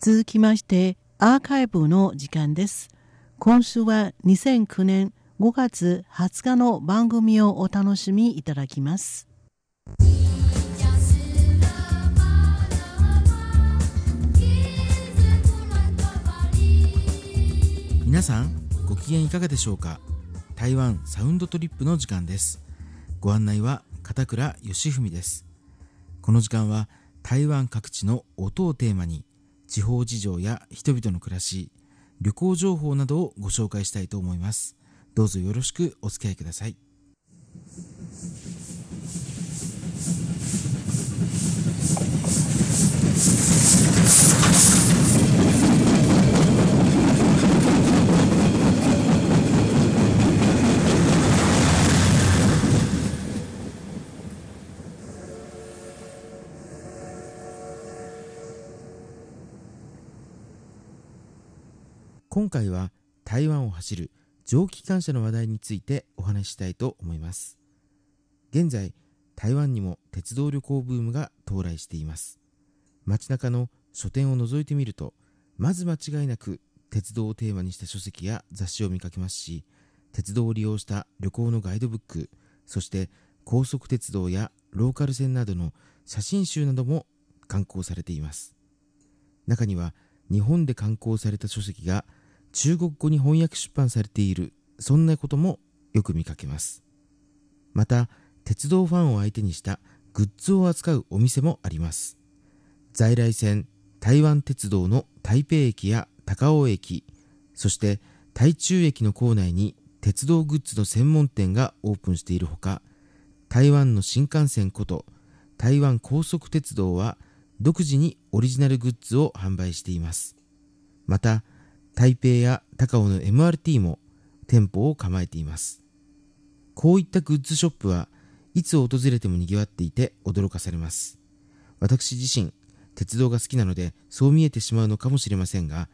続きましてアーカイブの時間です。今週は2009年5月20日の番組をお楽しみいただきます。皆さんご機嫌いかがでしょうか。台湾サウンドトリップの時間です。ご案内は片倉義文です。この時間は台湾各地の音をテーマに地方事情や人々の暮らし、旅行情報などをご紹介したいと思います。どうぞよろしくお付き合いください。今回は台湾を走る蒸気機関車の話題についてお話ししたいと思います。現在、台湾にも鉄道旅行ブームが到来しています。街中の書店を覗いてみると、まず間違いなく鉄道をテーマにした書籍や雑誌を見かけますし、鉄道を利用した旅行のガイドブック、そして高速鉄道やローカル線などの写真集なども刊行されています。中には日本で刊行された書籍が中国語に翻訳出版されている、そんなこともよく見かけます。また鉄道ファンを相手にしたグッズを扱うお店もあります。在来線、台湾鉄道の台北駅や高雄駅、そして台中駅の構内に鉄道グッズの専門店がオープンしているほか、台湾の新幹線こと台湾高速鉄道は独自にオリジナルグッズを販売しています。また台北や高雄の MRT も店舗を構えています。こういったグッズショップはいつ訪れても賑わっていて驚かされます。私自身、鉄道が好きなのでそう見えてしまうのかもしれませんが、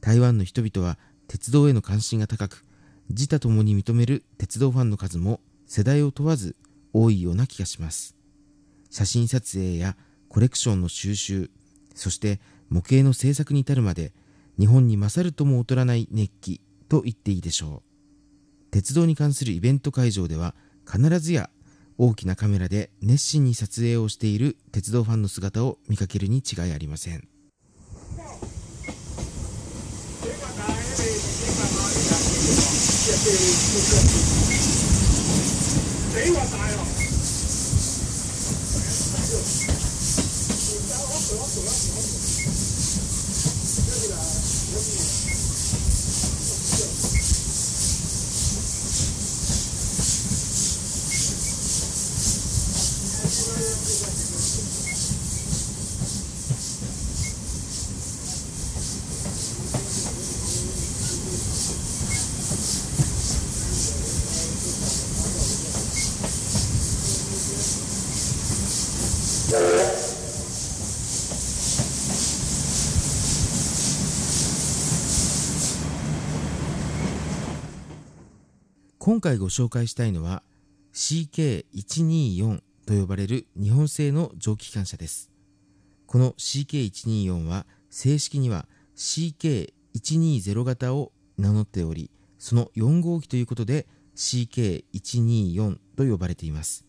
台湾の人々は鉄道への関心が高く、自他ともに認める鉄道ファンの数も世代を問わず多いような気がします。写真撮影やコレクションの収集、そして模型の制作に至るまで、日本に勝るとも劣らない熱気と言っていいでしょう。鉄道に関するイベント会場では必ずや大きなカメラで熱心に撮影をしている鉄道ファンの姿を見かけるに違いありません。今回ご紹介したいのは CK124 と呼ばれる日本製の蒸気機関車です。この CK124 は正式には CK120 型を名乗っており、その4号機ということで CK124 と呼ばれています。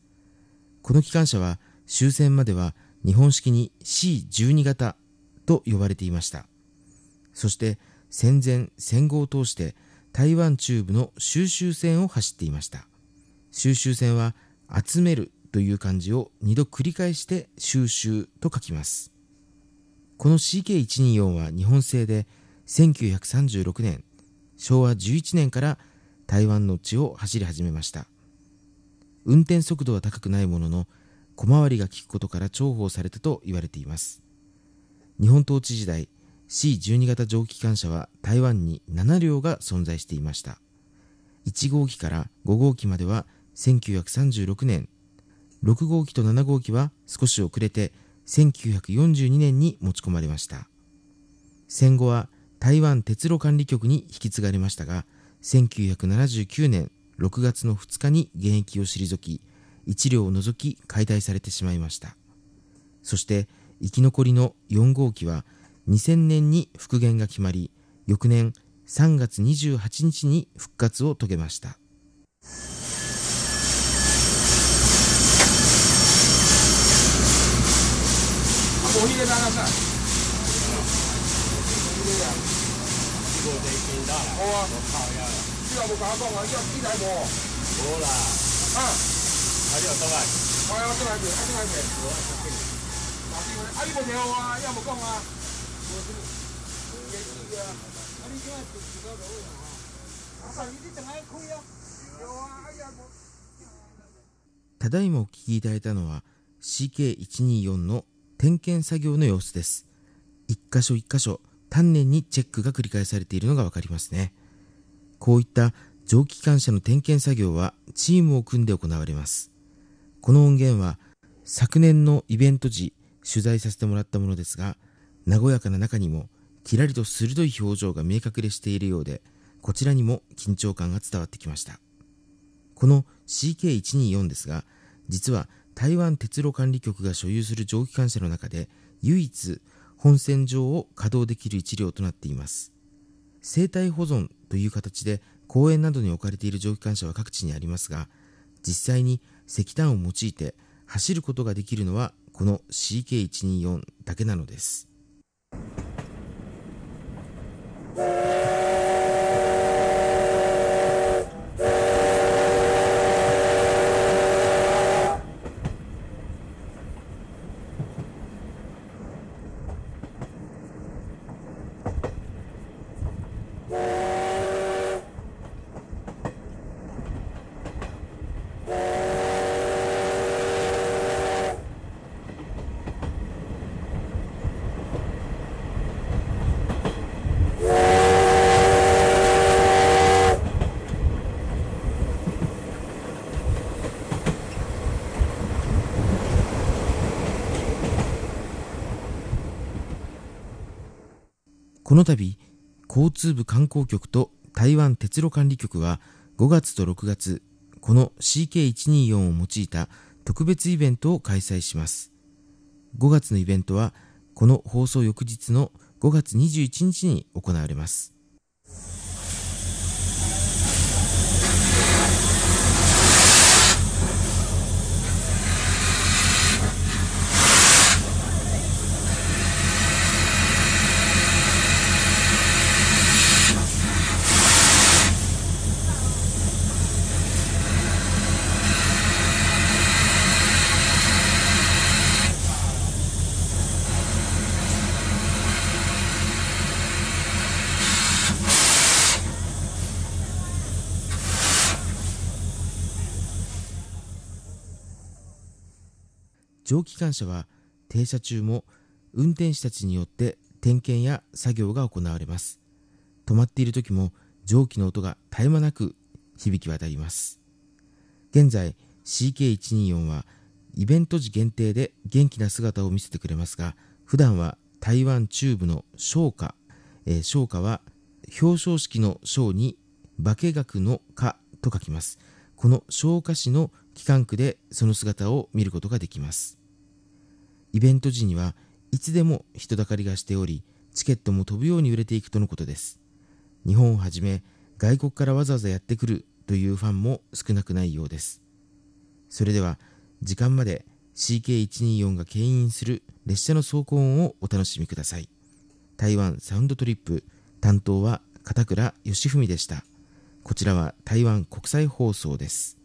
この機関車は終戦までは日本式に C12 型と呼ばれていました。そして戦前戦後を通して台湾中部の収集線を走っていました。収集線は集めるという漢字を2度繰り返して収集と書きます。この CK124 は日本製で1936年、昭和11年から台湾の地を走り始めました。運転速度は高くないものの小回りが効くことから重宝されたと言われています。日本統治時代、C12 型蒸気機関車は台湾に7両が存在していました。1号機から5号機までは1936年、6号機と7号機は少し遅れて1942年に持ち込まれました。戦後は台湾鉄路管理局に引き継がれましたが、1979年6月の2日に現役を退き、1両を除き解体されてしまいました。そして生き残りの4号機は2000年に復元が決まり、翌年3月28日に復活を遂げました。ただいまお聞きいただいたのは CK124 の点検作業の様子です。一箇所一箇所丹念にチェックが繰り返されているのが分かりますね。こういった蒸気機関車の点検作業はチームを組んで行われます。この音源は昨年のイベント時取材させてもらったものですが、和やかな中にもキラリと鋭い表情が見え隠れしているようで、こちらにも緊張感が伝わってきました。この CK124 ですが、実は台湾鉄路管理局が所有する蒸気機関車の中で唯一本線上を稼働できる1両となっています。生態保存という形で公園などに置かれている蒸気機関車は各地にありますが、実際に石炭を用いて走ることができるのはこの CK124 だけなのです。この度、交通部観光局と台湾鉄路管理局は5月と6月、この CK124 を用いた特別イベントを開催します。5月のイベントは、この放送翌日の5月21日に行われます。蒸気機関車は停車中も運転士たちによって点検や作業が行われます。止まっている時も蒸気の音が絶え間なく響き渡ります。現在 CK124 はイベント時限定で元気な姿を見せてくれますが、普段は台湾中部の商家、は表彰式の賞に化学の化と書きます。この商家市の機関区でその姿を見ることができます。イベント時にはいつでも人だかりがしており、チケットも飛ぶように売れていくとのことです。日本をはじめ外国からわざわざやってくるというファンも少なくないようです。それでは時間まで CK124 が牽引する列車の走行音をお楽しみください。台湾サウンドトリップ、担当は片倉義文でした。こちらは台湾国際放送です。